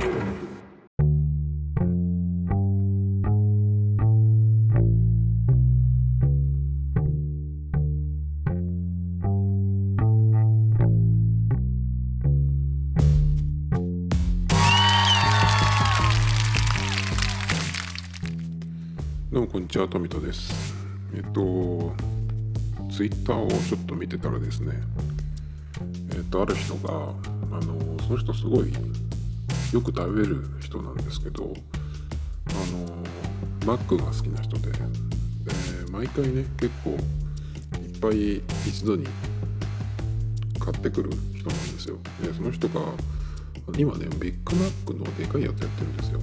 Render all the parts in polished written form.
どうもこんにちは、トミトです。ツイッターをちょっと見てたらですね、ある人がその人すごいよく食べる人なんですけど、マックが好きな人 で毎回ね、結構いっぱい一度に買ってくる人なんですよ。でその人が今ね、ビッグマックのでかいやつやってるんですよ。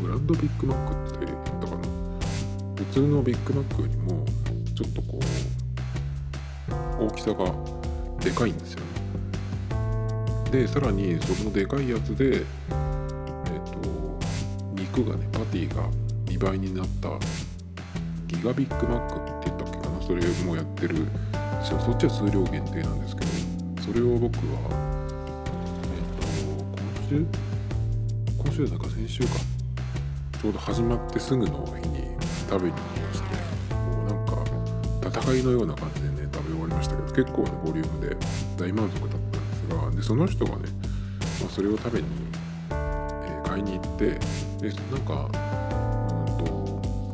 グランドビッグマックって言ったかな。普通のビッグマックよりもちょっとこう大きさがでかいんですよね。でさらにそのでかいやつで、肉がね、パティが2倍になったギガビッグマックって言ったっけかな。それもやってる。そっちは数量限定なんですけど、それを僕は今週だか先週か、ちょうど始まってすぐの日に食べに行きまして、もうなんか戦いのような感じでね、食べ終わりましたけど、結構ねボリュームで大満足だったんですが、でその人がね、それを食べに、買いに行って、でなんか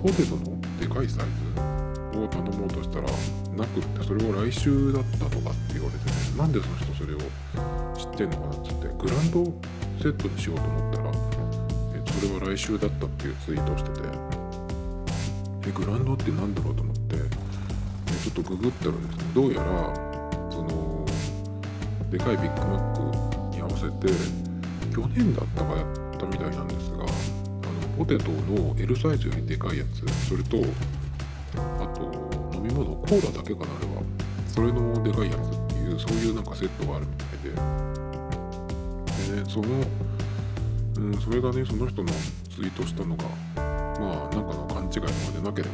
ポテトのでかいサイズを頼もうとしたらなくって、それを来週だったとかって言われて、ね、なんでその人それを知ってんのかなって言って、グランドセットにしようと思ったら、それは来週だったっていうツイートをしてて、グランドってなんだろうと思って、ちょっとググったらですね、どうやらそのでかいビッグマックに合わせて去年だったかやったみたいなんですが、ポテトの L サイズよりでかいやつ、それとあと飲み物、コーラだけかな、あれはそれのでかいやつっていう、そういうなんかセットがあるみたいで、そのそれがね、その人のツイートしたのが、まあなんかの勘違いまでなけれ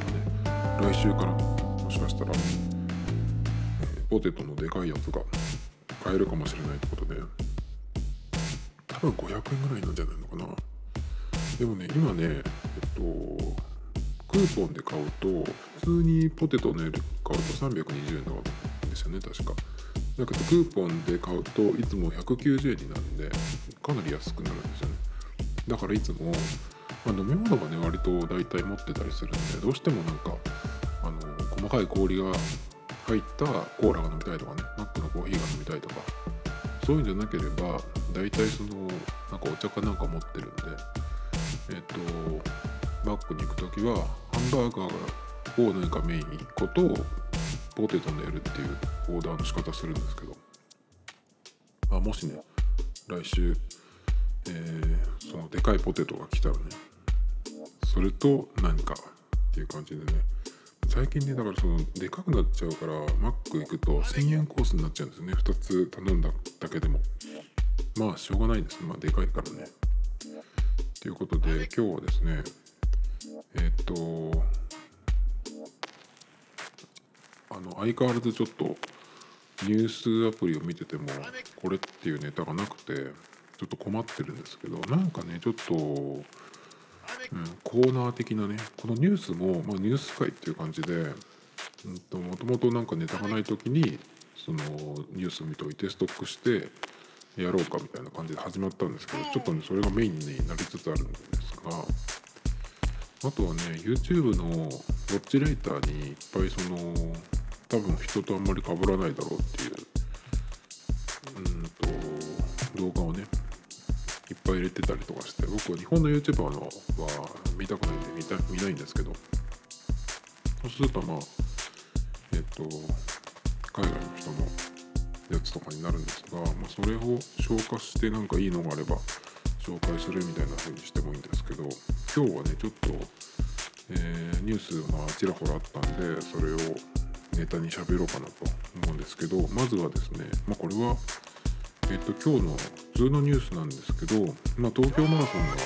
ばね、来週からもしかしたら、ポテトのでかいやつが買えるかもしれないってことで、多分500円ぐらいなんじゃないのかな。でもね、今ね、クーポンで買うと、普通にポテトのやつ買うと320円だったんですよね、確か。だけどクーポンで買うといつも190円になるんで、かなり安くなるんですよね。だからいつも、飲み物がね割と大体持ってたりするんで、どうしてもなんか細かい氷が入ったコーラが飲みたいとかね、マックのコーヒーが飲みたいとか、そういうんじゃなければ大体そのなんかお茶かなんか持ってるんで、マックに行くときはハンバーガーを何かメイン1個とポテトのやるっていうオーダーの仕方するんですけど、もしね来週、そのでかいポテトが来たらね、それと何かっていう感じでね、最近ねだからそのでかくなっちゃうから、マック行くと1000円コースになっちゃうんですね。2つ頼んだだけでも、まあしょうがないんです、でかいからね。ということで今日はですね、相変わらずちょっとニュースアプリを見ててもこれっていうネタがなくてちょっと困ってるんですけど、なんかねちょっと、コーナー的なね、このニュースも、ニュース会っていう感じで、もともとなんかネタがない時にそのニュース見といてストックしてやろうかみたいな感じで始まったんですけど、ちょっとねそれがメインになりつつあるんですが、あとはね YouTube のウォッチライターにいっぱいその多分人とあんまり被らないだろうっていう動画をねいっぱい入れてたりとかして、僕は日本の YouTuber は見たくないんで 見ないんですけど、そうすると海外の人のやつとかになるんですが、それを消化してなんかいいのがあれば紹介するみたいな風にしてもいいんですけど、今日はねちょっと、ニュースがちらほらあったんで、それをネタに喋ろうかなと思うんですけど、まずはですね、これは、今日の普通のニュースなんですけど、東京マラソンが、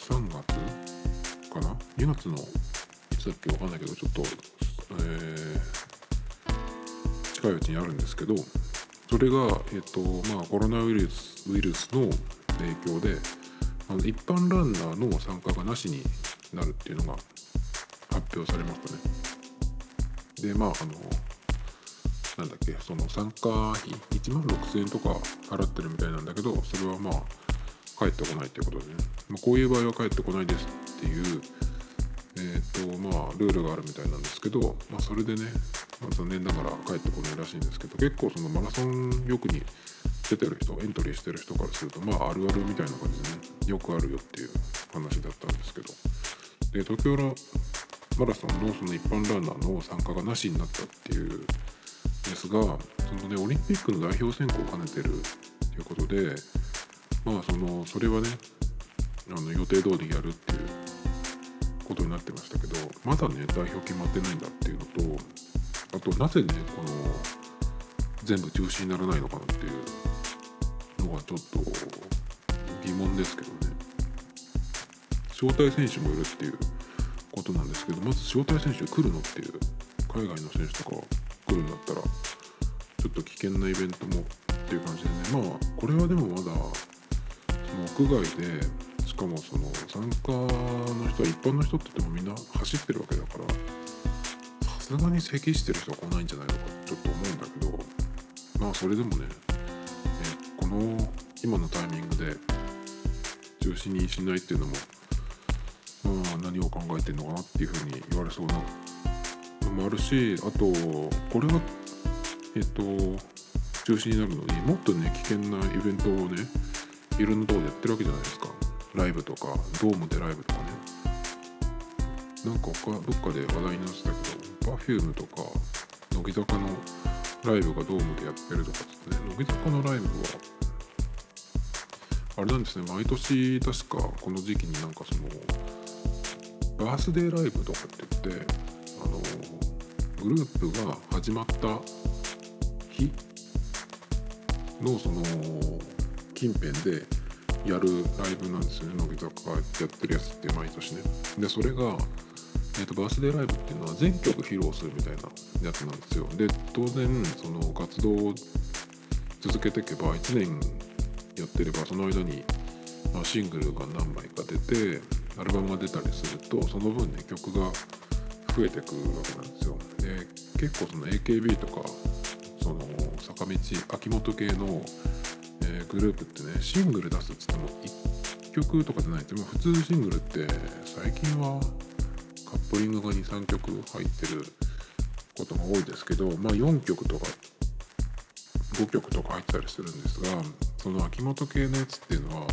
3月かな ?2 月のいつだっけわかんないけど、ちょっと、近いうちにあるんですけど、それが、コロナウイルスの影響で一般ランナーの参加がなしになるっていうのが発表されましたね。でその参加費16,000円とか払ってるみたいなんだけど、それは返ってこないということでね、こういう場合は返ってこないですっていう、ルールがあるみたいなんですけど、それでね、残念ながら返ってこないらしいんですけど、結構そのマラソンよくに出てる人、エントリーしてる人からするとあるあるみたいな感じでね、よくあるよっていう話だったんですけど、で東京のマラソンのその一般ランナーの参加がなしになったっていうですが、オリンピックの代表選考を兼ねてるということで、それはね、予定通りやるっていうことになってましたけど、まだね、代表決まってないんだっていうのと、あとなぜね、この全部中止にならないのかなっていうのはちょっと疑問ですけどね。招待選手もいるっていうことなんですけど、まず招待選手来るのっていう、海外の選手とか来るんだったらちょっと危険なイベントもっていう感じでね、これはでもまだその屋外で、しかもその参加の人は一般の人って言ってもみんな走ってるわけだから、さすがに咳してる人は来ないんじゃないのかちょっと思うんだけど、それでもね、この今のタイミングで中止にしないっていうのも、何を考えてるのかなっていうふうに言われそうなもあるし、あとこれは中止になるのにもっとね、危険なイベントをね、いろんなところでやってるわけじゃないですか。ライブとかドームでライブとかね、なんかどっかで話題になってたけど、Perfumeとか乃木坂のライブがドームでやってるとかですね。乃木坂のライブはあれなんですね、毎年確かこの時期になんかそのバースデーライブとかって言って、グループが始まった日のその近辺でやるライブなんですよね。乃木坂やってるやつって毎年ね。でそれが、バースデーライブっていうのは全曲披露するみたいなやつなんですよ。で当然その活動を続けていけば、1年やってればその間に、シングルが何枚か出てアルバムが出たりすると、その分ね、曲が増えてくわけなんですよ。で結構その AKB とかその坂道秋元系の、グループってね、シングル出すっつっても1曲とかじゃないって、もう普通シングルって最近はカップリングが 2,3 曲入ってることが多いですけど、4曲とか5曲とか入ったりするんですが、その秋元系のやつっていうのは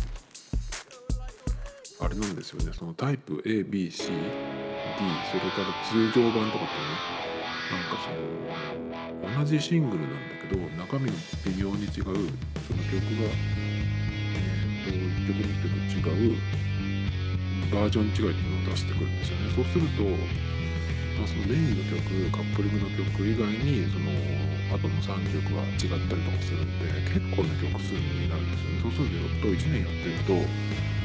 あれなんですよね。そのタイプ A、B、C、D、それから通常版とかってね、なんかその同じシングルなんだけど中身微妙に違う、その曲が、1曲2曲違うバージョン違いっていうのを出してくるんですよね。そうすると、そのメインの曲、カップリングの曲以外にその後の3曲は違ったりとかするんで、結構な曲数になるんですよね。そうすると1年やってると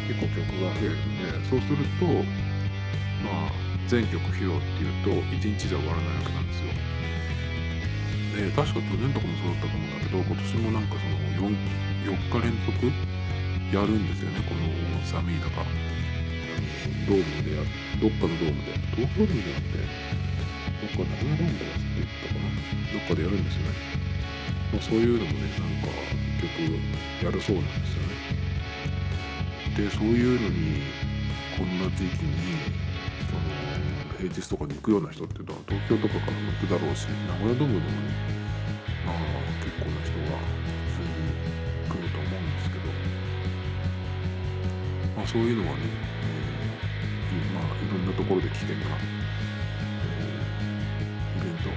結構曲が増えるんで、そうすると全曲披露っていうと1日じゃ終わらないわけなんですよ。で確か去年とかもそうだったと思うんだけど、今年もなんかその 4日連続やるんですよね。この寒い中ドームでどっかのドームで、東京ドームじゃなくてどっかのドームだって言ったかな、どっかでやるんですよね。そういうのもね、なんか結局やるそうなんですよね。でそういうのに、こんな時期に平日とかに行くような人っていうのは東京とかからも行くだろうし、名古屋ドームでもね、結構な人が普通に来ると思うんですけど、そういうのはね、いろんなところで危険な、イベント、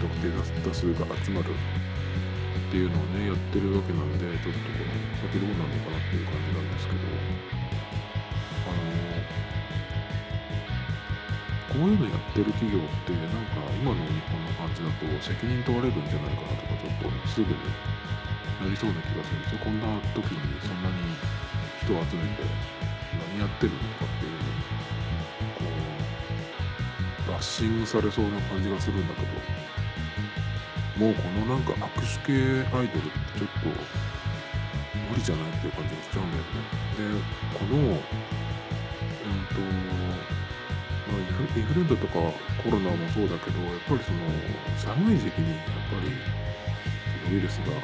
特定多数が集まるっていうのをね、やってるわけなんで、ちょっとこの先どうなるのかなっていう感じなんですけど、こういうのやってる企業ってなんか今の日本の感じだと責任問われるんじゃないかなとか、ちょっとすぐになりそうな気がするんですよ。こんな時にそんなに人を集めて何やってるのかっていうのをバッシングされそうな感じがするんだけど、もうこのなんか握手系アイドルってちょっと無理じゃないっていう感じがしちゃうんだよね。で、このインフルエンザとかコロナもそうだけど、やっぱりその寒い時期にやっぱりウイルスが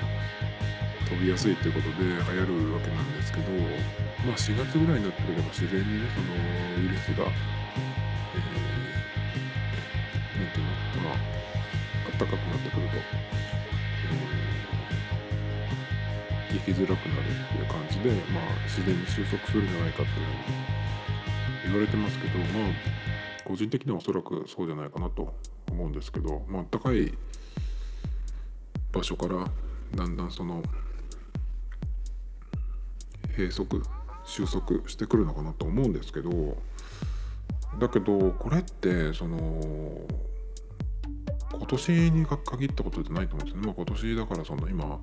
飛びやすいということで流行るわけなんですけど、まあ、4月ぐらいになってくれば自然にね、そのウイルスが、なんていうのかな、暖かくなってくると、生きづらくなるっていう感じで、まあ、自然に収束するんじゃないかって言われてますけど、まあ個人的にはおそらくそうじゃないかなと思うんですけど、まあ、暖かい場所からだんだんその閉塞収束してくるのかなと思うんですけど、だけどこれってその今年に限ったことじゃないと思うんですよね。まあ、今年だからその今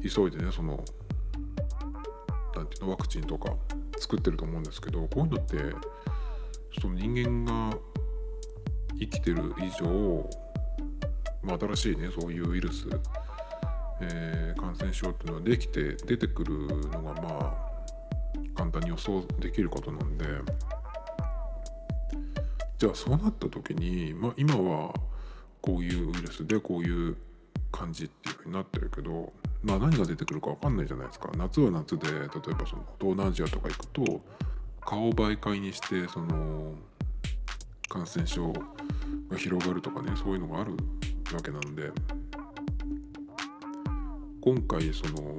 急いでね、そのなんていうの、ワクチンとか作ってると思うんですけど、こういうのってその人間が生きてる以上、まあ、新しいね、そういうウイルス、感染症っていうのはできて出てくるのがまあ簡単に予想できることなんで、じゃあそうなった時に、まあ、今はこういうウイルスでこういう感じっていう風になってるけど、まあ、何が出てくるか分かんないじゃないですか。夏は夏で、例えばその東南アジアとか行くと顔媒介にしてその感染症が広がるとかね、そういうのがあるわけなんで、今回その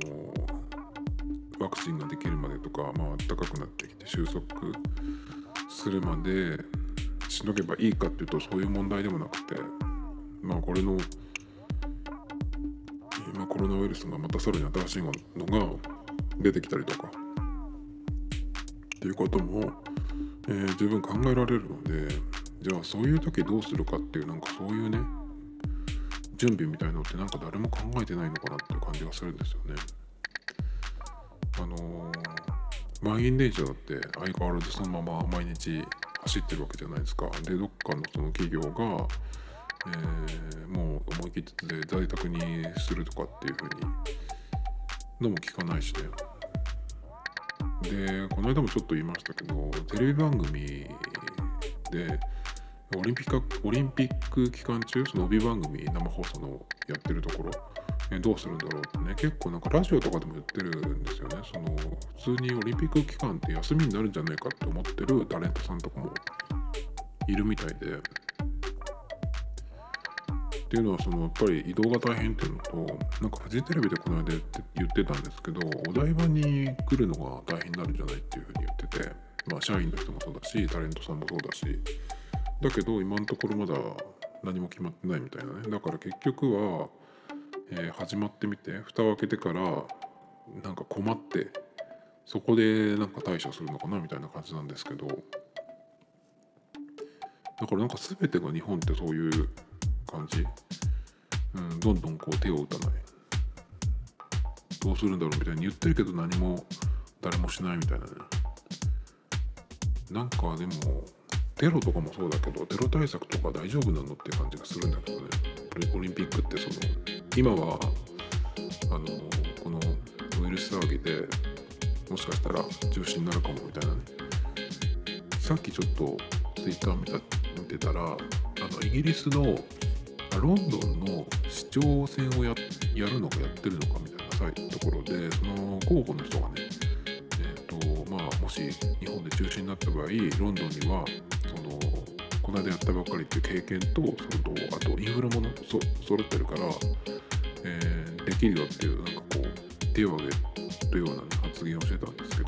ワクチンができるまでとか、まあ暖かくなってきて収束するまでしのげばいいかっていうと、そういう問題でもなくて、まあこれの今コロナウイルスがまたさらに新しいのが出てきたりとかっていうことも、十分考えられるので、じゃあそういう時どうするかっていう、なんかそういうね、準備みたいなのってなんか誰も考えてないのかなっていう感じがするんですよね。満員電車だって相変わらずそのまま毎日走ってるわけじゃないですか。で、どっかのその企業がもう思い切って在宅にするとかっていう風にのも聞かないしね。で、この間もちょっと言いましたけど、テレビ番組でオリンピック期間中、その帯番組生放送のやってるところ、どうするんだろうってね、結構なんかラジオとかでも言ってるんですよね。その普通にオリンピック期間って休みになるんじゃないかって思ってるタレントさんとかもいるみたいで、っていうのはそのやっぱり移動が大変っていうのと、なんかフジテレビでこの間言ってたんですけど、お台場に来るのが大変になるんじゃないっていうふうに言ってて、まあ社員の人もそうだし、タレントさんもそうだし、だけど今のところまだ何も決まってないみたいなね。だから結局は、始まってみて蓋を開けてからなんか困って、そこでなんか対処するのかなみたいな感じなんですけど、だからなんか全てが日本ってそういう感じ、どんどんこう手を打たない、どうするんだろうみたいに言ってるけど何も誰もしないみたいなね。なんかでもテロとかもそうだけど、テロ対策とか大丈夫なのって感じがするんだけどね。オリンピックってその今はこのウイルス騒ぎでもしかしたら中止になるかもみたいなね。さっきちょっとツイッター見てたらイギリスのロンドンの市長選を やるのかやってるのかみたいなところで、その候補の人がね、まあ、もし日本で中止になった場合、ロンドンにはそのこの間やったばっかりっていう経験と、それとあとインフラもの揃ってるから、できるよっていうなんかこう手を挙げるような、ね、発言をしてたんですけ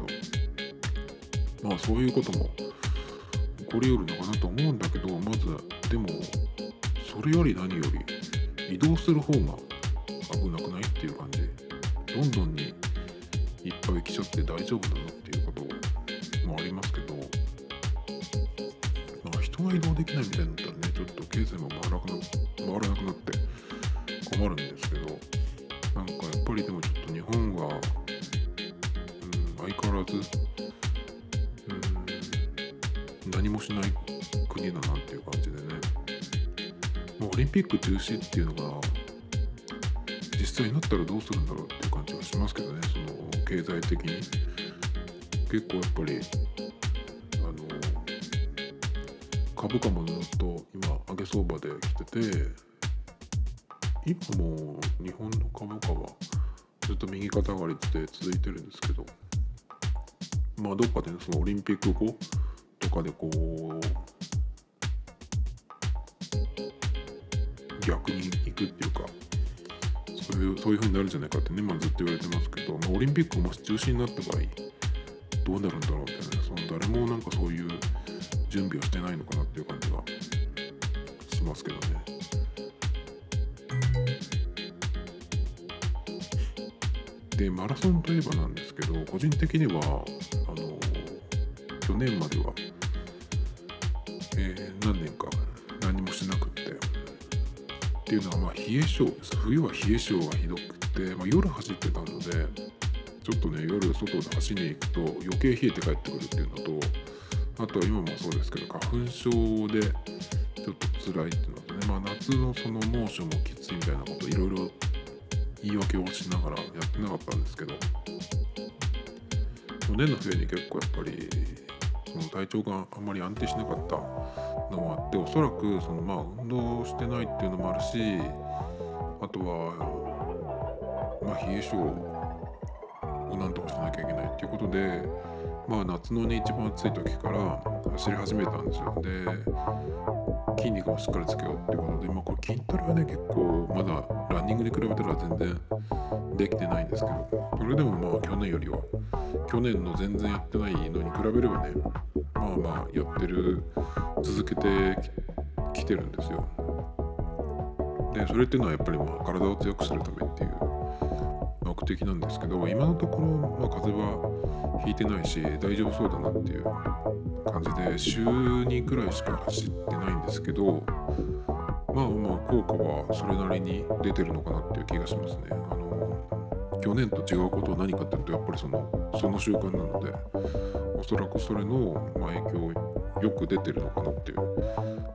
ど、まあそういうことも起こりうるのかなと思うんだけど、まずでもそれより何より移動する方が危なくないっていう感じ。ロンドンにいっぱい来ちゃって大丈夫なのっていうこともありますけど、まあ、人が移動できないみたいになったらね、ちょっと経済も回らなくなって困るんですけど、なんかやっぱりでもちょっと日本は、相変わらず、何もしない国だなっていう感じでね。オリンピック中止っていうのが実際になったらどうするんだろうっていう感じはしますけどね。その経済的に結構やっぱり株価もずっと今上げ相場で来てて、今も日本の株価はずっと右肩上がりで続いてるんですけど、まあどっかでね、そのオリンピック後とかでこう逆に行くっていうか、そういう風になるんじゃないかってね、まあずっと言われてますけど、まあ、オリンピックももし中止になった場合どうなるんだろうってね、その誰もなんかそういう準備をしてないのかなっていう感じがしますけどね。で、マラソンといえばなんですけど、個人的には去年までは、何年か何もしてなくってっていうのは、まあ冷え性です。冬は冷え性がひどくて、まあ、夜走ってたのでちょっとね、夜外で走りに行くと余計冷えて帰ってくるっていうのと、あとは今もそうですけど花粉症でちょっと辛いっていうのとね、まあ、夏のその猛暑もきついみたいなこといろいろ言い訳をしながらやってなかったんですけど、去年の冬に結構やっぱりその体調があんまり安定しなかったのもあって、おそらくそのまあ運動してないっていうのもあるし、あとはまあ冷え性をなんとかしなきゃいけないっていうことで、まあ、夏のね一番暑い時から走り始めたんですよ。で、筋肉もしっかりつけようっていうことで、まあ、これ筋トレはね結構まだランニングに比べたら全然できてないんですけど、それでもまあ去年よりは、去年の全然やってないのに比べればね、まあまあやってる、続けてきてるんですよ。で、それっていうのはやっぱりまあ体を強くするためっていう目的なんですけど、今のところ、まあ、風邪はひいてないし大丈夫そうだなっていう感じで、週2くらいしか走ってないんですけど、まあまあ効果はそれなりに出てるのかなっていう気がしますね。去年と違うことは何かっていうと、やっぱりその習慣なので、おそらくそれの影響よく出てるのかなっていう。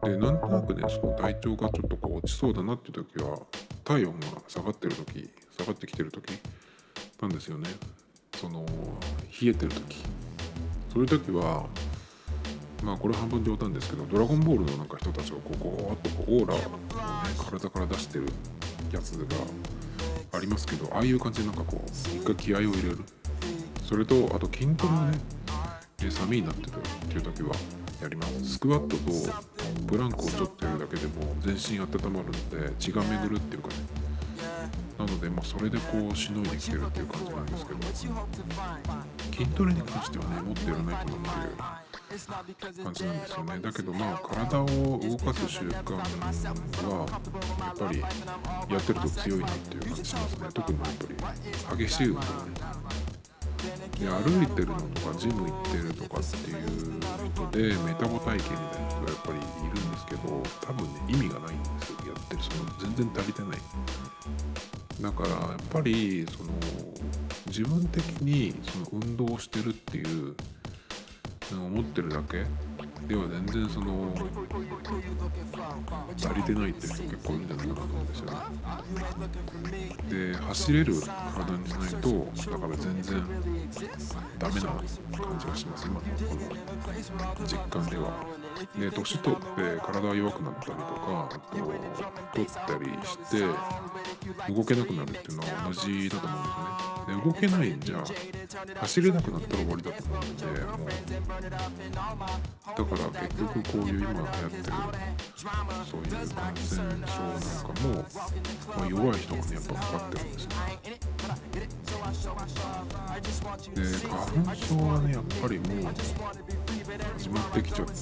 で、なんとなくね、その体調がちょっとこう落ちそうだなっていう時は、体温が下がってきてる時なんですよね。その冷えてる時、そういう時はまあこれ半分冗談ですけど、ドラゴンボールのなんか人たちがこうオーラを、ね、体から出してるやつがありますけど、ああいう感じでなんかこう一回気合を入れる、それとあと筋トレをね、寒いなっていう時はやります。スクワットとブランコをちょっとやるだけでも全身温まるので血が巡るっていうかね、なのでもうそれでこうしのいできてるっていう感じなんですけど、筋トレに関してはねもっとやらないとなっていう感じなんですよね。だけどまあ体を動かす習慣はやっぱりやってると強いなっていう感じしますね。特にやっぱり激しい運動で、歩いてるのとかジム行ってるとかっていう人でメタボ体型みたいな人がやっぱりいるんですけど、多分ね意味がないんですよ、やってる。その全然足りてない。だからやっぱりその自分的にその運動をしてるっていうのを思ってるだけでは全然その足りてないっていう人結構いるんじゃないかなと思うんですよね。で、走れる体にしないとだから全然ダメな感じがします、今の実感では。で、年取って体が弱くなったりとか、太ったりして動けなくなるっていうのは同じだと思うんですね。動けないんじゃ走れなくなったら終わりだと思うので、もうだから結局こういう今流行ってるそういう感染症なんかも、まあ、弱い人がねやっぱかかってるんですね。で、花粉症はねやっぱりもう始まってきちゃって、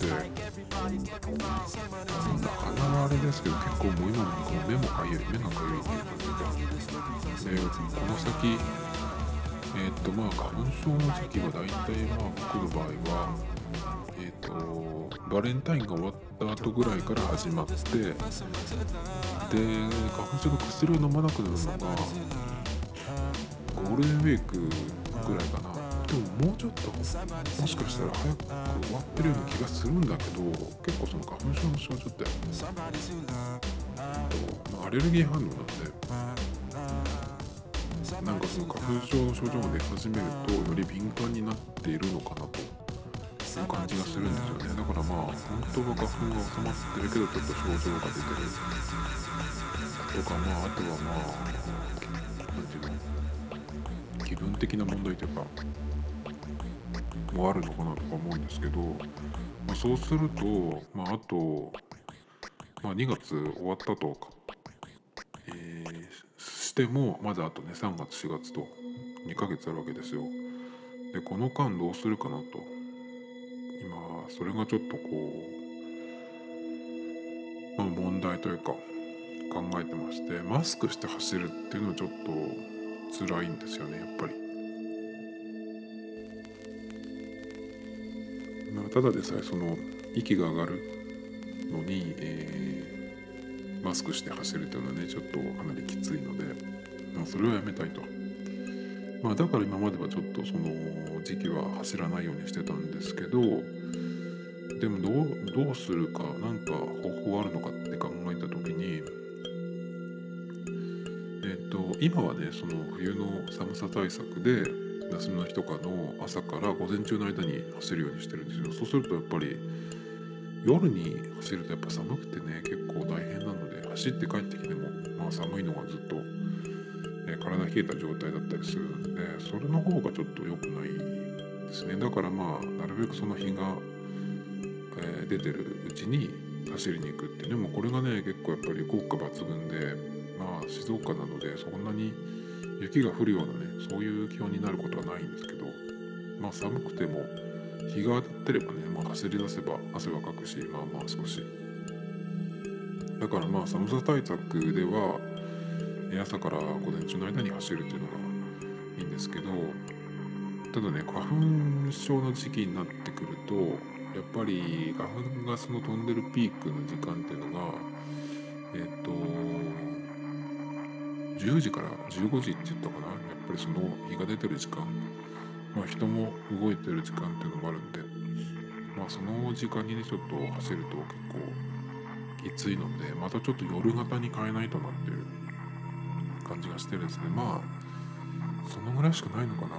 鼻はあれですけど結構もう今のこの目がかゆいっていう感じで、この先まあ花粉症の時期は大体まあ僕の場合はバレンタインが終わった後ぐらいから始まって、で花粉症の薬を飲まなくなるのがゴールデンウィークぐらいかな。でももうちょっともしかしたら早く終わってるような気がするんだけど、結構その花粉症の症状ってとアレルギー反応なんで、なんかその花粉症の症状が出始めるとより敏感になっているのかなという感じがするんですよね。だからまあ本当は花粉が収まってるけどちょっと症状が出てるとか、まああとはまあなんていうの、気分的な問題というかもあるのかなとか思うんですけど、まあ、そうすると、まあ、あと、まあ、2月終わったとか、してもまだあとね3月4月と2ヶ月あるわけですよ。でこの間どうするかなと、今それがちょっとこう、まあ、問題というか考えてまして、マスクして走るっていうのはちょっと辛いんですよねやっぱり。ただでさえその息が上がるのに、マスクして走るというのはねちょっとかなりきついので、まあ、それはやめたいと、まあ、だから今まではちょっとその時期は走らないようにしてたんですけど、でもどうするか、なんか方法あるのかって考えた時に、今はねその冬の寒さ対策で休みの日とかの朝から午前中の間に走るようにしてるんですけど、そうするとやっぱり夜に走るとやっぱ寒くてね結構大変なので、走って帰ってきても、まあ、寒いのがずっと、体冷えた状態だったりするんで、それの方がちょっと良くないですね。だからまあなるべくその日が、出てるうちに走りに行くっていう、でもこれがね結構やっぱり効果抜群で、まあ静岡なのでそんなに雪が降るようなねそういう気温になることはないんですけど、まあ寒くても日が当たってればね、まあ、走り出せば汗はかくし、まあまあ少しだからまあ寒さ対策では朝から午前中の間に走るっていうのがいいんですけど、ただね花粉症の時期になってくるとやっぱり花粉がその飛んでるピークの時間っていうのが10時から15時って言ったかな、やっぱりその日が出てる時間、まあ、人も動いてる時間っていうのもあるんで、まあ、その時間にねちょっと走ると結構きついので、またちょっと夜型に変えないとなっていう感じがしてるんですね。まあそのぐらいしかないのかなっ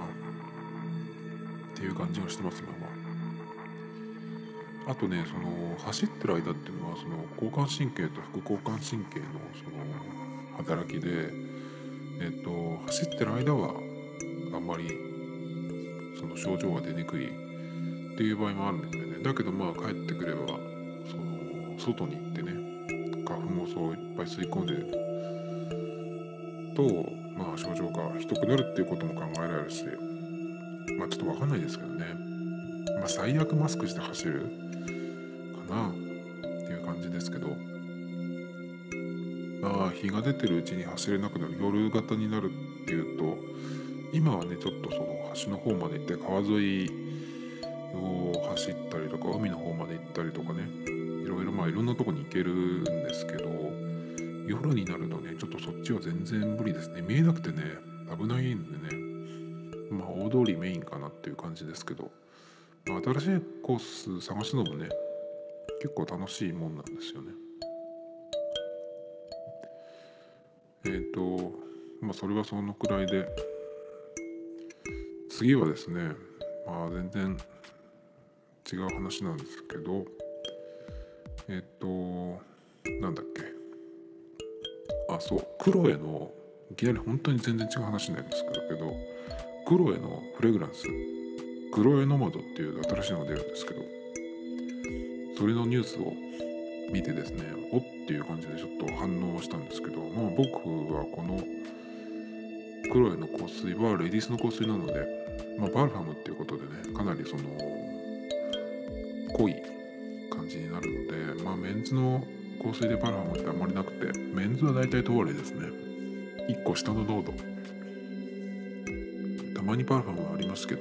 ていう感じがしてます今は。あとねその走ってる間っていうのはその交感神経と副交感神経のその働きで、走ってる間はあんまりその症状が出にくいっていう場合もあるんですよね。だけどまあ帰ってくればその外に行ってね花粉をそういっぱい吸い込んでと、まあ、症状がひどくなるっていうことも考えられるし、まあちょっと分かんないですけどね、まあ、最悪マスクして走るかなっていう感じですけど、まあ日が出てるうちに走れなくなる、夜型になるっていうと、今はねちょっとその橋の方まで行って川沿いを走ったりとか海の方まで行ったりとかね、いろいろまあいろんなとこに行けるんですけど、夜になるとねちょっとそっちは全然無理ですね。見えなくてね危ないんでね、まあ大通りメインかなっていう感じですけど、まあ、新しいコース探すのもね結構楽しいもんなんですよね。まあそれはそのくらいで、次はですね、まあ全然違う話なんですけど、なんだっけ、あ、そう、クロエの、いきなり本当に全然違う話になりますけど、クロエのフレグランス、クロエノマドっていう新しいのが出るんですけど、それのニュースを見てですね、おっていう感じでちょっと反応したんですけど、まあ、僕はこのクロエの香水はレディースの香水なので、まあ、パルファムっていうことでねかなりその濃い感じになるので、まあ、メンズの香水でパルファムってあんまりなくて、メンズは大体トワレですね、1個下の濃度、たまにパルファムがありますけど、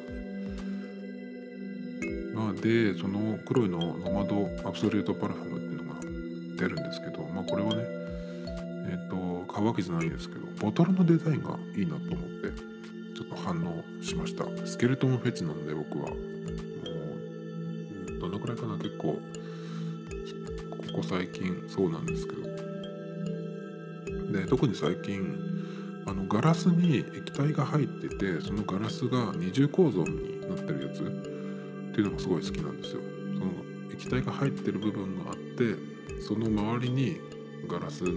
でその黒いのノマドアブソリュートパルファムっていうのが出るんですけど、まあこれはね買うわけじゃないんですけど、ボトルのデザインがいいなと思ってちょっと反応しました。スケルトンフェチなので僕はもうどのくらいかな、結構ここ最近そうなんですけど、で、特に最近ガラスに液体が入ってて、そのガラスが二重構造になってるやつっていうのがすごい好きなんですよ。その液体が入ってる部分があって、その周りにガラスの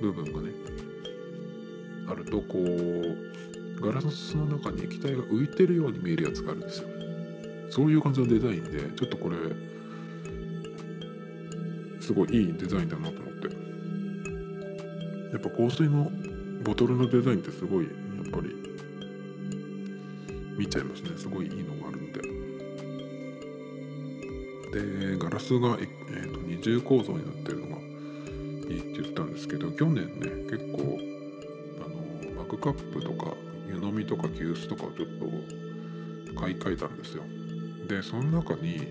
部分がねあると、こうガラスの中に液体が浮いてるように見えるやつがあるんですよ。そういう感じのデザインで、ちょっとこれすごいいいデザインだなと思って、やっぱ香水のボトルのデザインってすごいやっぱり見ちゃいますね。すごいいいのがあるんで。で、ガラスが、二重構造になってるのがいいって言ったんですけど、去年ね結構マグカップとか湯飲みとか急須とかをちょっと買い替えたんですよ。で、その中に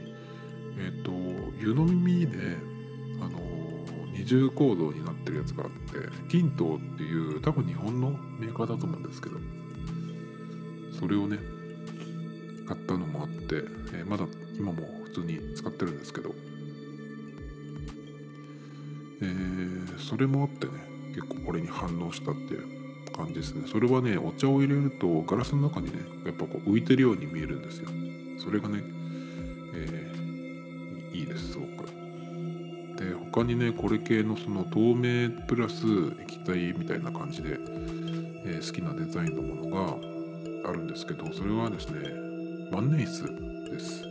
湯飲みで二重構造になってるやつがあって、キントーっていう多分日本のメーカーだと思うんですけど、それをね買ったのもあって、まだ今も普通に使ってるんですけど、それもあってね結構これに反応したっていう感じですね。それはね、お茶を入れるとガラスの中にねやっぱこう浮いてるように見えるんですよ。それがね、いいです、すごく。で、他にねこれ系のその透明プラス液体みたいな感じで、好きなデザインのものがあるんですけど、それはですね万年筆です。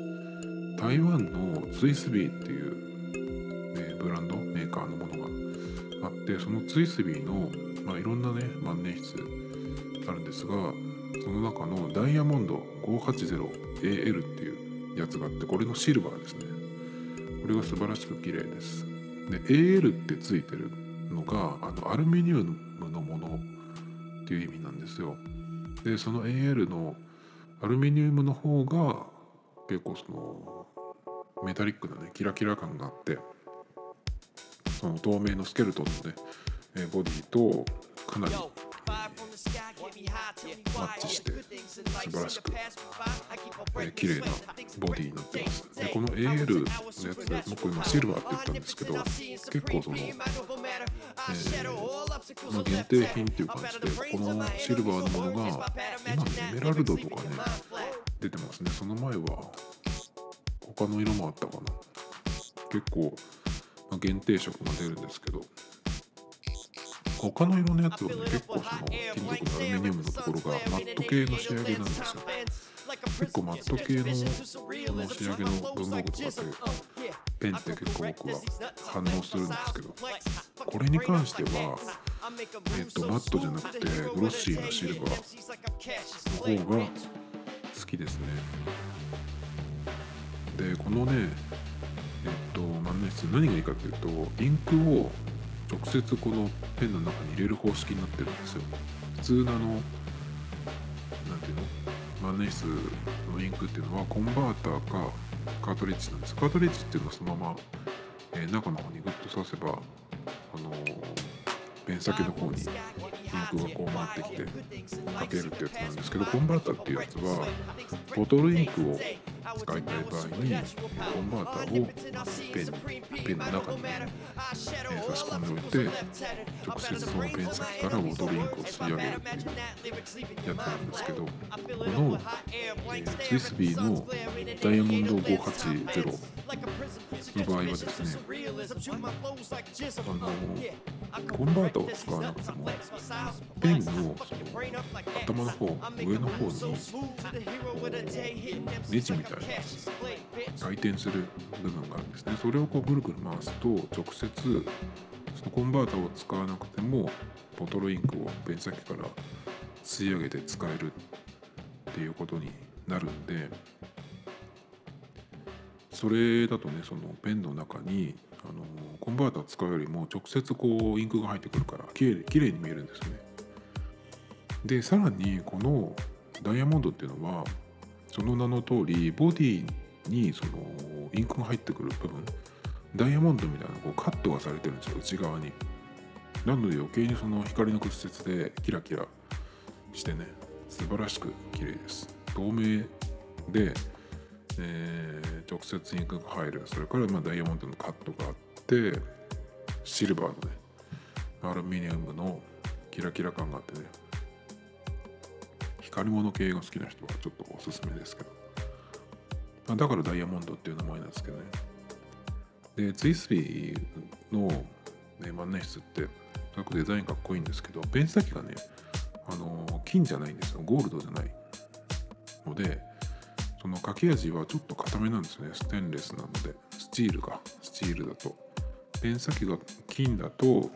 台湾のツイスビーっていう、ブランドメーカーのものがあって、そのツイスビーの、いろんなね万年筆あるんですが、その中のダイヤモンド 580AL っていうやつがあって、これのシルバーですね。これが素晴らしく綺麗です。で、AL ってついてるのがアルミニウムのものっていう意味なんですよ。で、その AL のアルミニウムの方が結構そのメタリックなねキラキラ感があって、その透明のスケルトンのねボディとかなりマッチして素晴らしく綺麗なボディになってます。で、この AL のやつ、僕今シルバーって言ったんですけど、結構その、限定品っていう感じで、このシルバーのものが今エメラルドとかね出てますね。その前は他の色もあったかな。結構、限定色も出るんですけど、他の色のやつは、ね、結構その金属のアルミニウムのところがマット系の仕上げなんですよ。結構マット系の仕上げの文房具とかってペンって結構僕は反応するんですけど、これに関しては、マットじゃなくてグロッシーなシルバーの方が好きですね。で、このね万年筆何がいいかというと、インクを直接このペンの中に入れる方式になってるんですよ。普通のなんていうの万年筆のインクっていうのはコンバーターかカートリッジなんです。カートリッジっていうのはそのまま、中の方にグッと刺せば、ペン先の方にインクがこう回ってきてかけるってやつなんですけど、コンバーターっていうやつはボトルインクを使いたい場合にコンバーターをペンの中に差し込んでおいて、直接そのペン先からボトルインクを吸い上げるっていうやつなんですけど、このツイスビーのダイヤモンド580の場合はですね、コンバーターを使わなくてもペンの頭の方、上の方にネジみたいな回転する部分があるんですね。それをこうぐるぐる回すと、直接そのコンバーターを使わなくてもボトルインクをペン先から吸い上げて使えるっていうことになるんで、それだとね、そのペンの中にコンバーターを使うよりも直接こうインクが入ってくるからきれいに見えるんですね。で、さらにこのダイヤモンドっていうのはその名の通り、ボディにそのインクが入ってくる部分、ダイヤモンドみたいなこうカットがされてるんですよ、内側に。なので余計にその光の屈折でキラキラしてね、素晴らしく綺麗です。透明で、直接インクが入る、それからダイヤモンドのカットがあって、シルバーのねアルミニウムのキラキラ感があってね、光り物系が好きな人はちょっとおすすめですけど、だからダイヤモンドっていう名前なんですけどね。でツイスリーの、ね、万年筆ってすごくデザインかっこいいんですけど、ペン先がね金じゃないんですよ、ゴールドじゃないので、その書き味はちょっと固めなんですね、ステンレスなので、スチールだとペン先が金だとちょ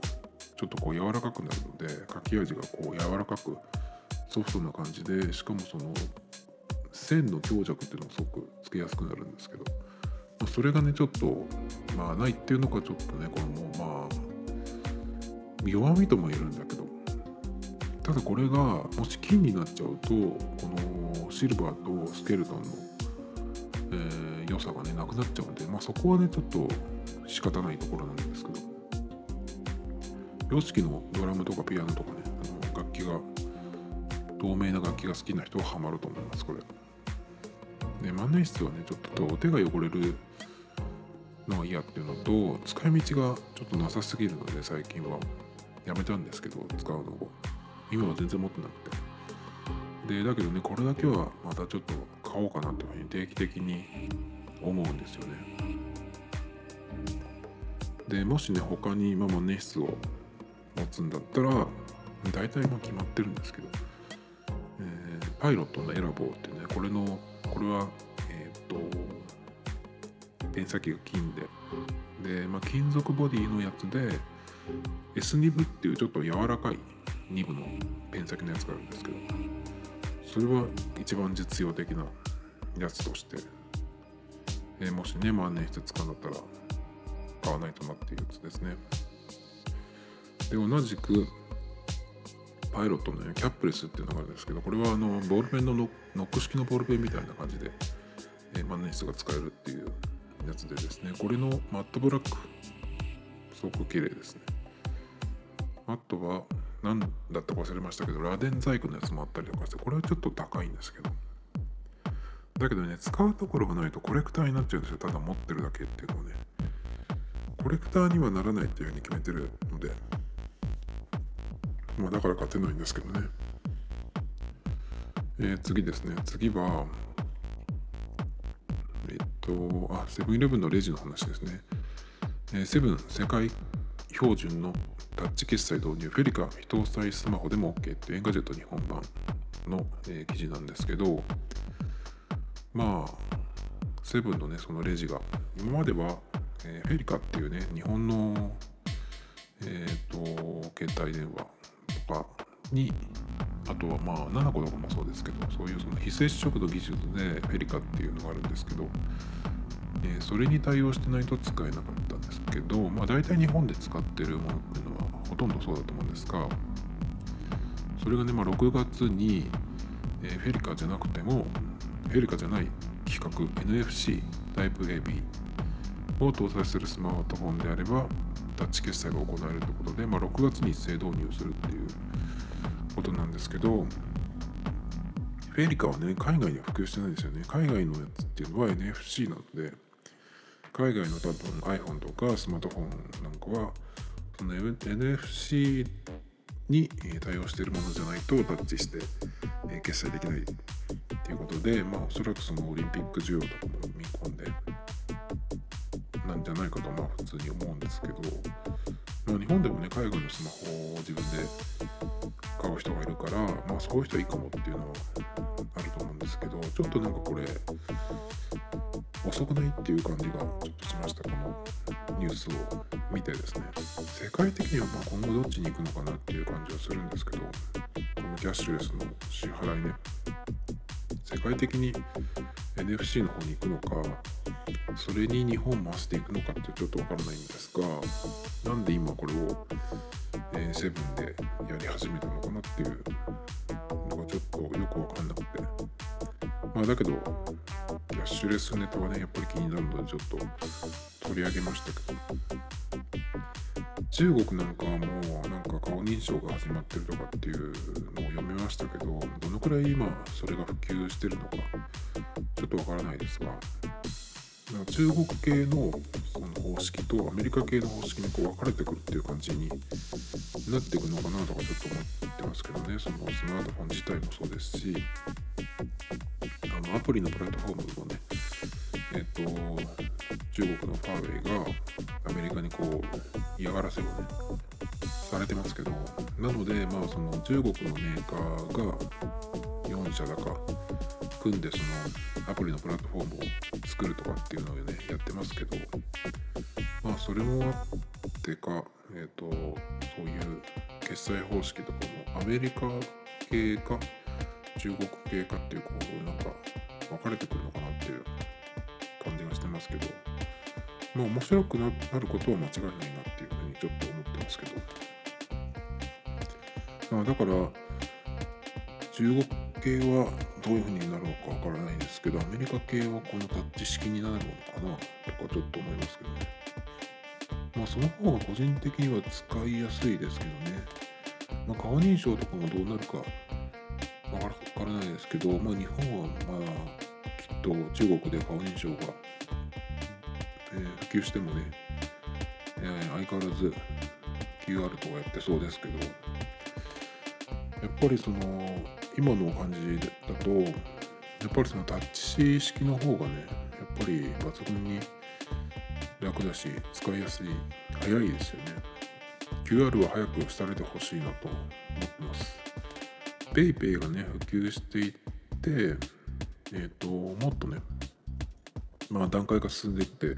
っとこう柔らかくなるので、書き味がこう柔らかくソフトな感じで、しかもその線の強弱っていうのがすごくつけやすくなるんですけど、それがねちょっとまあないっていうのがちょっとね、これもまあ弱みとも言えるんだけど、ただこれがもし金になっちゃうと、このシルバーとスケルトンの、良さがねなくなっちゃうので、まあ、そこはねちょっと仕方ないところなんですけど、YOSHIKIのドラムとかピアノとかね、楽器が透明な楽器が好きな人はハマると思います。これで万年筆はねちょっとお手が汚れるのが嫌っていうのと、使い道がちょっとなさすぎるので最近はやめたんですけど、使うのを今は全然持ってなくて、でだけどねこれだけはまたちょっと買おうかなっていうふうに定期的に思うんですよね。でもしね他に今万年筆を持つんだったら、大体も決まってるんですけど、パイロットのエラボーっていうね、これはペン先が金で、まあ、金属ボディのやつで S2 部っていうちょっと柔らかい2部のペン先のやつがあるんですけど、それは一番実用的なやつとして、もしね万年筆使うんだったら買わないとなっていうやつですね。で同じくパイロットの、ね、キャップレスっていうのがあるんですけど、これはボールペンのノック式のボールペンみたいな感じで、万年筆が使えるっていうやつでですね、これのマットブラックすごく綺麗ですね。あとは何だったか忘れましたけど、螺鈿細工のやつもあったりとかして、これはちょっと高いんですけど、だけどね使うところがないとコレクターになっちゃうんですよ、ただ持ってるだけっていうのはね。コレクターにはならないっていうふうに決めてるので、まあだから買ってないんですけどね。次ですね、次はセブンイレブンのレジの話ですね。セブン世界標準のタッチ決済導入、フェリカ非搭載スマホでも OK っていうエンガジェット日本版の、記事なんですけど、まあセブンのねそのレジが今までは、フェリカっていうね日本の携帯電話とかに、あとはまあ7個とかもそうですけど、そういうその非接触の技術でフェリカっていうのがあるんですけど、それに対応してないと使えなかったんですけど、まあ大体日本で使ってるものっていうのはほとんどそうだと思うんですが、それがねまあ6月にフェリカじゃなくてもフェリカじゃない規格 NFC タイプ AB を搭載するスマートフォンであればタッチ決済が行えるということで、まあ6月に一斉導入するっていうことなんですけど、フェリカはね海外には普及してないんですよね。海外のやつっていうのは NFC なので、海外の多分 iPhone とかスマートフォンなんかはその NFC に対応しているものじゃないとタッチして決済できないっていうことで、まあおそらくそのオリンピック需要とかも見込んでなんじゃないかとまあ普通に思うんですけど、まあ日本でもね海外のスマホを自分で買う人がいるから、まあそういう人はいいかもっていうのはあると思うんですけど、ちょっとなんかこれ遅くないっていう感じがちょっとしました。このニュースを見てですね、世界的にはまあ今後どっちに行くのかなっていう感じはするんですけど、このキャッシュレスの支払いね、世界的に NFC の方に行くのか、それに日本回していくのかってちょっとわからないんですが、なんで今これをセブンでやり始めたのかなっていうのがちょっとよくわかんなくて、まあだけどキャッシュレスネタはねやっぱり気になるのでちょっと取り上げましたけど、中国なんかはもうなんか顔認証が始まってるとかっていうのを読みましたけど、どのくらい今それが普及してるのかちょっとわからないですが、中国系の方式とアメリカ系の方式にこう分かれてくるっていう感じになっていくのかなとかちょっと思ってますけどね。そのスマートフォン自体もそうですし、アプリのプラットフォームもね、中国のファーウェイがアメリカにこう嫌がらせをねされてますけど、なのでまあその中国のメーカーが4社だか組んでそのアプリのプラットフォームを作るとかっていうのをねやってますけど、まあそれもあってか、そういう決済方式とかもアメリカ系か中国系かっていうこうなんか分かれてくるのかなっていう感じがしてますけど、まあ面白くなることは間違いないなっていうふうにちょっと思ってますけど、だから中国系はどういうふうになるのかわからないんですけど、アメリカ系はこのタッチ式になるのかなとかちょっと思いますけどね。まあその方が個人的には使いやすいですけどね。まあ顔認証とかもどうなるかわからないですけど、まあ日本はまあきっと中国で顔認証が普及してもね、相変わらず QR とかやってそうですけど、やっぱりその今の感じだとやっぱりそのタッチ式の方がねやっぱり抜群に楽だし使いやすい、早いですよね。 QR は早く廃れてほしいなと思ってます。 PayPay がね普及していって、もっとね、まあ、段階が進んでいって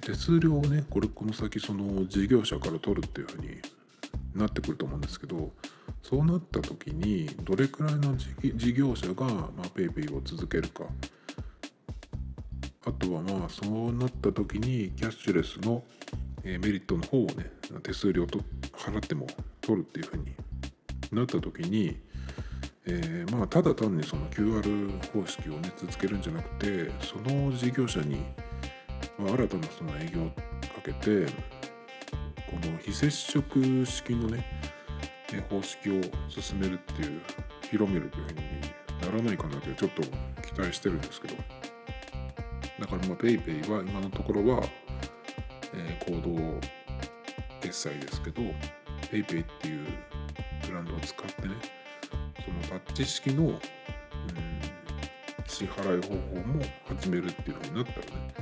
手数料をねこの先その事業者から取るっていうふうになってくると思うんですけど、そうなった時にどれくらいの事業者がまあ PayPay を続けるか、あとはまあそうなった時にキャッシュレスのメリットの方をね手数料と払っても取るっていう風になった時に、まあただ単にその QR 方式をね続けるんじゃなくて、その事業者に新たなその営業をかけてこの非接触式のね方式を進めるっていう、広めるというふうにならないかなというちょっと期待してるんですけど、だからまあ PayPay は今のところは、行動決済ですけど PayPay っていうブランドを使ってねそのタッチ式の、支払い方法も始めるっていうふうになったらね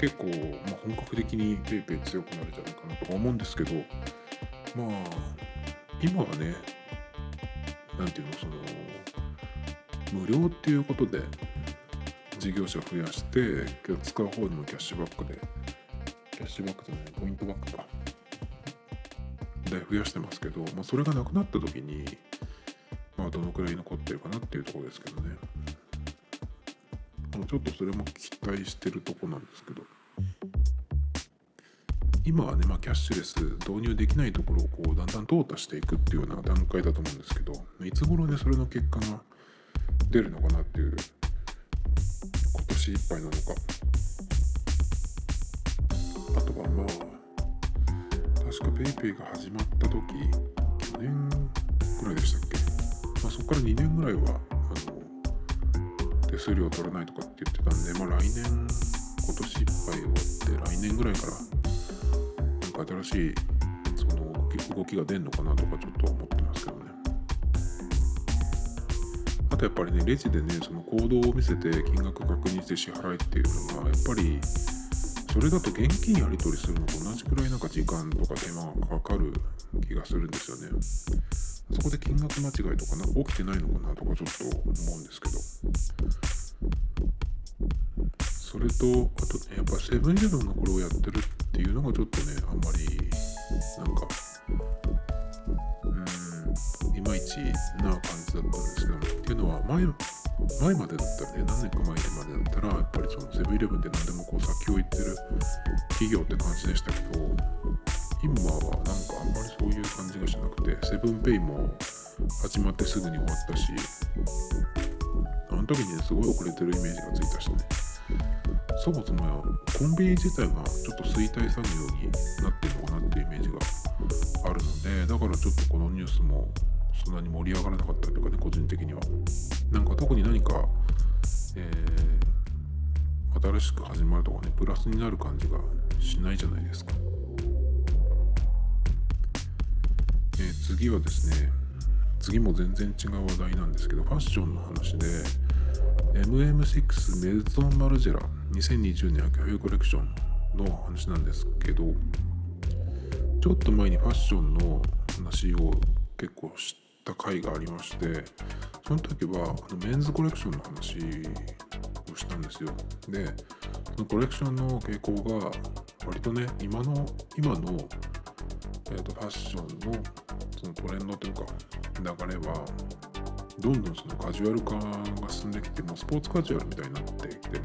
結構、まあ、本格的に PayPay 強くなるんじゃないかなと思うんですけど、まあ今はね、なんていうの、その無料っていうことで事業者を増やして、使う方にもキャッシュバックで、キャッシュバックじゃない、ポイントバックかで増やしてますけど、まあ、それがなくなった時に、まあどのくらい残ってるかなっていうところですけどね。ちょっとそれも期待してるとこなんですけど。今はね、まあ、キャッシュレス導入できないところをこうだんだん淘汰していくっていうような段階だと思うんですけど、いつ頃ねそれの結果が出るのかなっていう、今年いっぱいなのか、あとはまあ確か PayPay が始まった時去年くらいでしたっけ、まあ、そこから2年ぐらいは手数料取らないとかって言ってたんで、まあ、今年いっぱい終わって来年ぐらいから新しいその動きが出るのかなとかちょっと思ってますけどね。あとやっぱりねレジでねそのコードを見せて金額確認して支払いっていうのがやっぱりそれだと現金やり取りするのと同じくらいなんか時間とか手間がかかる気がするんですよね。そこで金額間違いとか起きてないのかなとかちょっと思うんですけど、それとあとねやっぱセブンイレブンのこれをやってるっていうのがちょっとねあんまりなんかいまいちな感じだったんですけど、っていうのは前までだったらね何年か前までだったらやっぱりそのセブンイレブンで何でもこう先を行ってる企業って感じでしたけど、今はなんかあんまりそういう感じがしなくて、セブンペイも始まってすぐに終わったし、あの時にねすごい遅れてるイメージがついたしね、そもそもコンビニ自体がちょっと衰退産業になってるのかなっていうイメージがあるので、だからちょっとこのニュースもそんなに盛り上がらなかったというかね、個人的にはなんか特に何か、新しく始まるとかねプラスになる感じがしないじゃないですか。次はですね、次も全然違う話題なんですけど、ファッションの話で MM6 メゾンマルジェラ2020年秋冬コレクションの話なんですけど、ちょっと前にファッションの話を結構した回がありまして、その時はメンズコレクションの話をしたんですよ。で、そのコレクションの傾向が割とね、今の、ファッションのそのトレンドというか流れはどんどんそのカジュアル化が進んできて、もうスポーツカジュアルみたいになってきてね、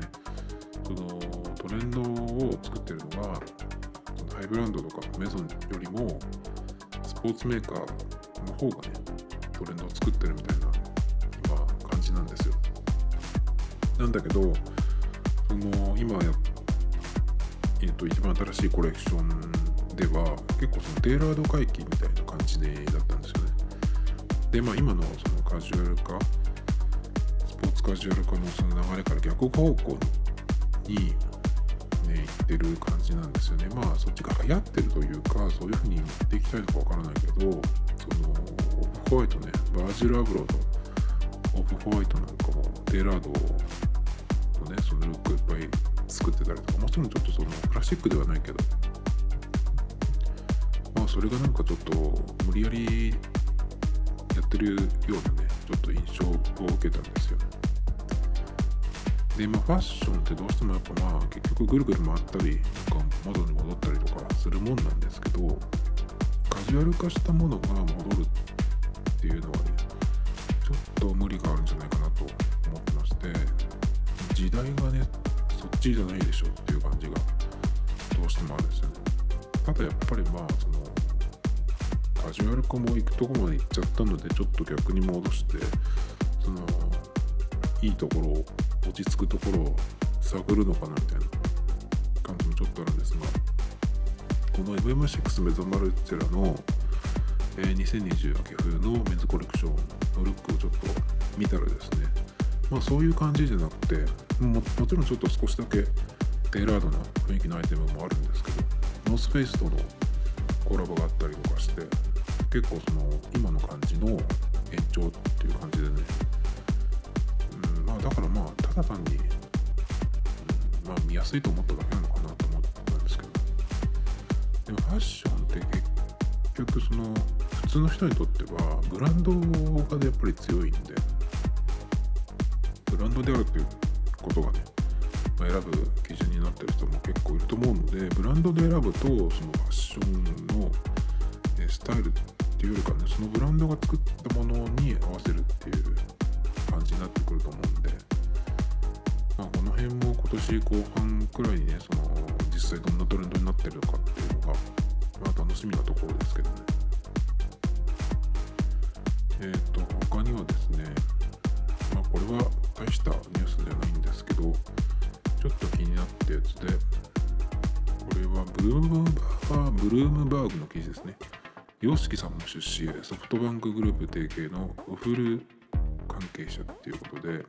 そのトレンドを作ってるのがそのハイブランドとかメゾンよりもスポーツメーカーの方がねトレンドを作ってるみたいな今感じなんですよ。なんだけどその今、一番新しいコレクションでは結構そのテーラード回帰みたいな感じでだったんですよね。で、まあ、今のそのカジュアル化、スポーツカジュアル化のその流れから逆方向に、ね、行ってる感じなんですよね。まあそっちが流行ってるというか、そういう風に持っていきたいのかわからないけど、そのオフホワイトね、バージルアブローとオフホワイトなんかもテーラードのね、そのルックいっぱい作ってたりとか、もちろんちょっとそのクラシックではないけど、まあそれがなんかちょっと無理やりやってるようなね、ちょっと印象を受けたんですよ。で、まあファッションってどうしてもやっぱまあ結局ぐるぐる回ったりとか元に戻ったりとかするもんなんですけど、カジュアル化したものが戻るっていうのはね、ちょっと無理があるんじゃないかなと思ってまして、時代がねそっちじゃないでしょっていう感じがどうしてもあるんですよね。ただやっぱりまあそのカジュアル化も行くとこまで行っちゃったので、ちょっと逆に戻してそのいいところを、落ち着くところを探るのかなみたいな感じもちょっとあるんですが、この MM6 メゾンマルジェラの2020秋冬のメンズコレクションのルックをちょっと見たらですね、まあそういう感じじゃなくて、もちろんちょっと少しだけテーラードな雰囲気のアイテムもあるんですけど、ノースフェイスとのコラボがあったりとかして、結構その今の感じの延長っていう感じでね、まあだからまあただ単に、まあ見やすいと思っただけなのかなと思ったんですけど、でもファッションって結局その普通の人にとってはブランドがやっぱり強いんで、ブランドであるということがね、まあ、選ぶ基準になってる人も結構いると思うので、ブランドで選ぶとそのファッションのスタイルっていうよりかね、そのブランドが作ったものに合わせるっていう感じになってくると思うんで、まあ、この辺も今年後半くらいにね、その実際どんなトレンドになってるのかっていうのが、まあ、楽しみなところですけどね。他にはですね、まあ、これは大したニュースじゃないんですけど、ちょっと気になったやつで、これはブルームバーグの記事ですね。YOSHIKIさんも出資へ、ソフトバンクグループ提携のオフル関係者っていうことで、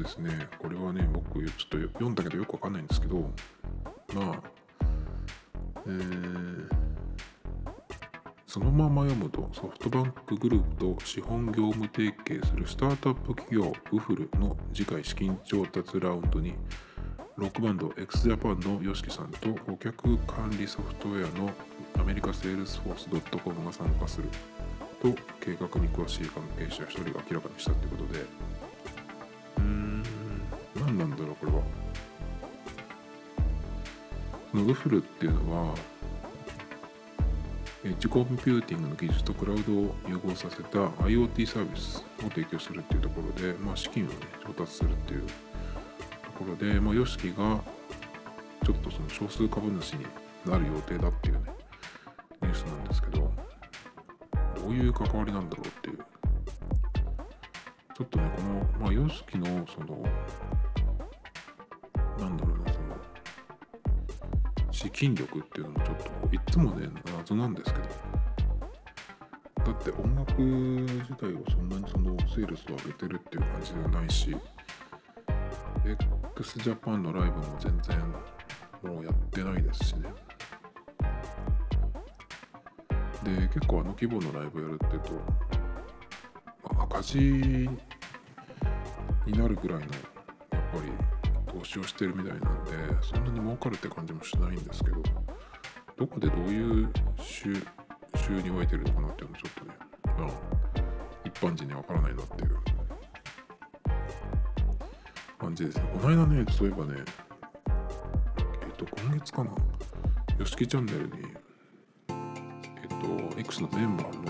ですね、これはね、僕ちょっと読んだけどよくわかんないんですけど、まあ、そのまま読むと、ソフトバンクグループと資本業務提携するスタートアップ企業ウフルの次回資金調達ラウンドに、ロックバンド X JAPAN の YOSHIKI さんと顧客管理ソフトウェアのアメリカセールスフォース .com が参加すると、計画に詳しい関係者1人が明らかにしたということで、何なんだろうこれは。そのウフルっていうのはエッジコンピューティングの技術とクラウドを融合させた IoT サービスを提供するっていうところで、まあ、資金を、ね、調達するっていうところで、まあ、YOSHIKI がちょっとその少数株主になる予定だっていうねニュースなんですけど、どういう関わりなんだろうっていう、ちょっとね、この、まあ、YOSHIKI のそのなんだろうな、その資金力っていうのもちょっといつもね謎なんですけど、だって音楽自体はそんなにそのセールスを上げてるっていう感じではないし、 X JAPAN のライブも全然もうやってないですしね、で結構規模のライブやるっていうと、赤字になるぐらいのやっぱり投資をしてるみたいなんで、そんなに儲かるって感じもしないんですけど、どこでどういう収入を得てるのかなっていうのはちょっとね、一般人には分からないなっていう感じですね。この間ね、そういえばね、今月かな、YOSHIKIチャンネルにX のメンバーの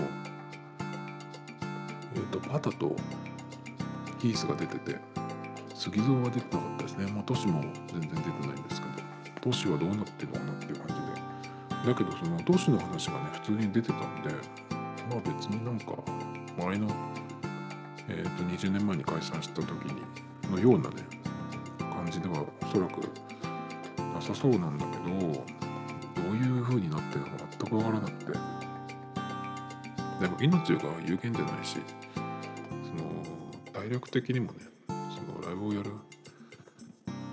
パタとキースが出てて、杉蔵は出てなかったですね。トシも全然出てないんですけど、トシはどうなってるのかなっていう感じで、だけどそのトシの話がね普通に出てたんで、別になんか前の20年前に解散した時にのようなね感じではおそらくなさそうなんだけど、どういう風になってるのか全く分からなくて、でも命が有限じゃないし、体力的にもね、ライブをやる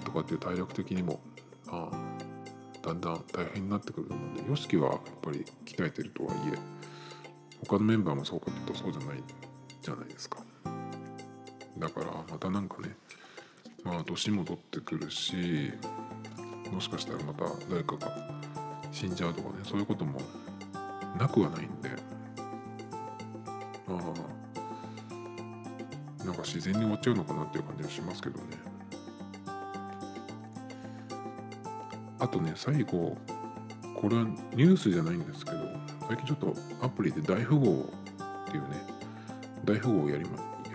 とかっていう体力的にも、だんだん大変になってくると思うんで、YOSHIKIはやっぱり鍛えてるとはいえ、他のメンバーもそうかとそうじゃないじゃないですか。だからまたなんかね、年も取ってくるし、もしかしたらまた誰かが死んじゃうとかね、そういうこともなくはないんで、なんか自然に終わっちゃうのかなっていう感じがしますけどね。あとね、最後、これはニュースじゃないんですけど、最近ちょっとアプリで大富豪っていうね、大富豪をや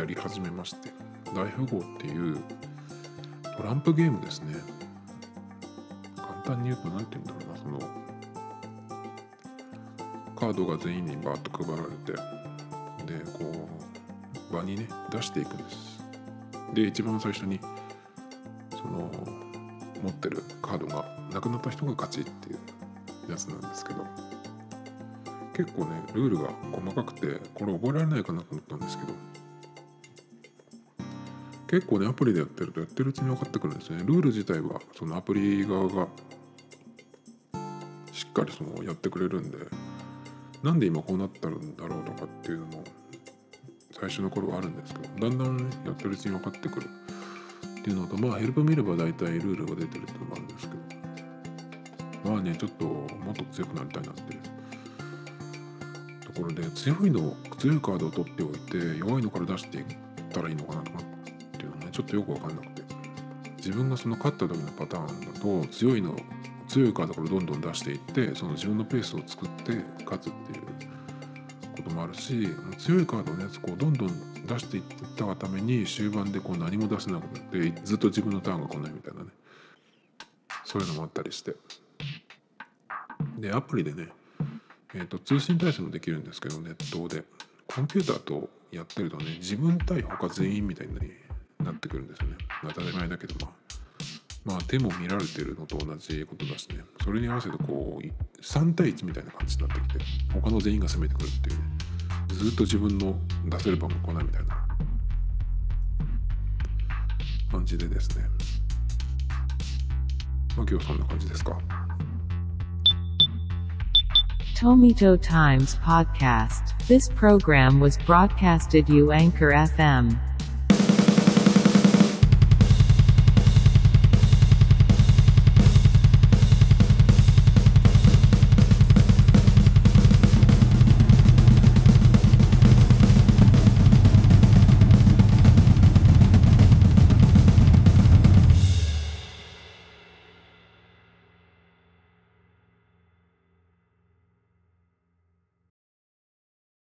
り始めまして、大富豪っていうトランプゲームですね。簡単に言うと何て言うんだろうな、カードが全員にバーッと配られて、でこう場にね出していくんです。で一番最初に持ってるカードがなくなった人が勝ちっていうやつなんですけど、結構ねルールが細かくて、これ覚えられないかなと思ったんですけど、結構ねアプリでやってるとやってるうちに分かってくるんですね。ルール自体はアプリ側がしっかりやってくれるんで、なんで今こうなってるんだろうとかっていうのも最初の頃はあるんですけど、だんだんねやってるうちに分かってくるっていうのと、ヘルプ見れば大体ルールが出てるっていうのもあるんですけど、ちょっともっと強くなりたいなっていうところで、強いカードを取っておいて弱いのから出していったらいいのかなとかっていうのね、ちょっとよく分かんなくて、自分が勝った時のパターンだと強いカードからどんどん出していって、自分のペースを作って勝つっていうこともあるし、強いカードをねどんどん出していったがために終盤で何も出せなくなってずっと自分のターンが来ないみたいなね、そういうのもあったりして、でアプリでね、通信対戦もできるんですけど、ネットでコンピューターとやってるとね、自分対他全員みたいになってくるんですよね。当たり前だけど手も見られてるのと同じことだしね、それに合わせて3対1みたいな感じになってきて、他の全員が攻めてくるっていうね、ずっと自分の出せる番号来ないみたいな感じでですね、今日そんな感じですか。Tomito Times Podcast. This program was broadcasted you Anchor FM.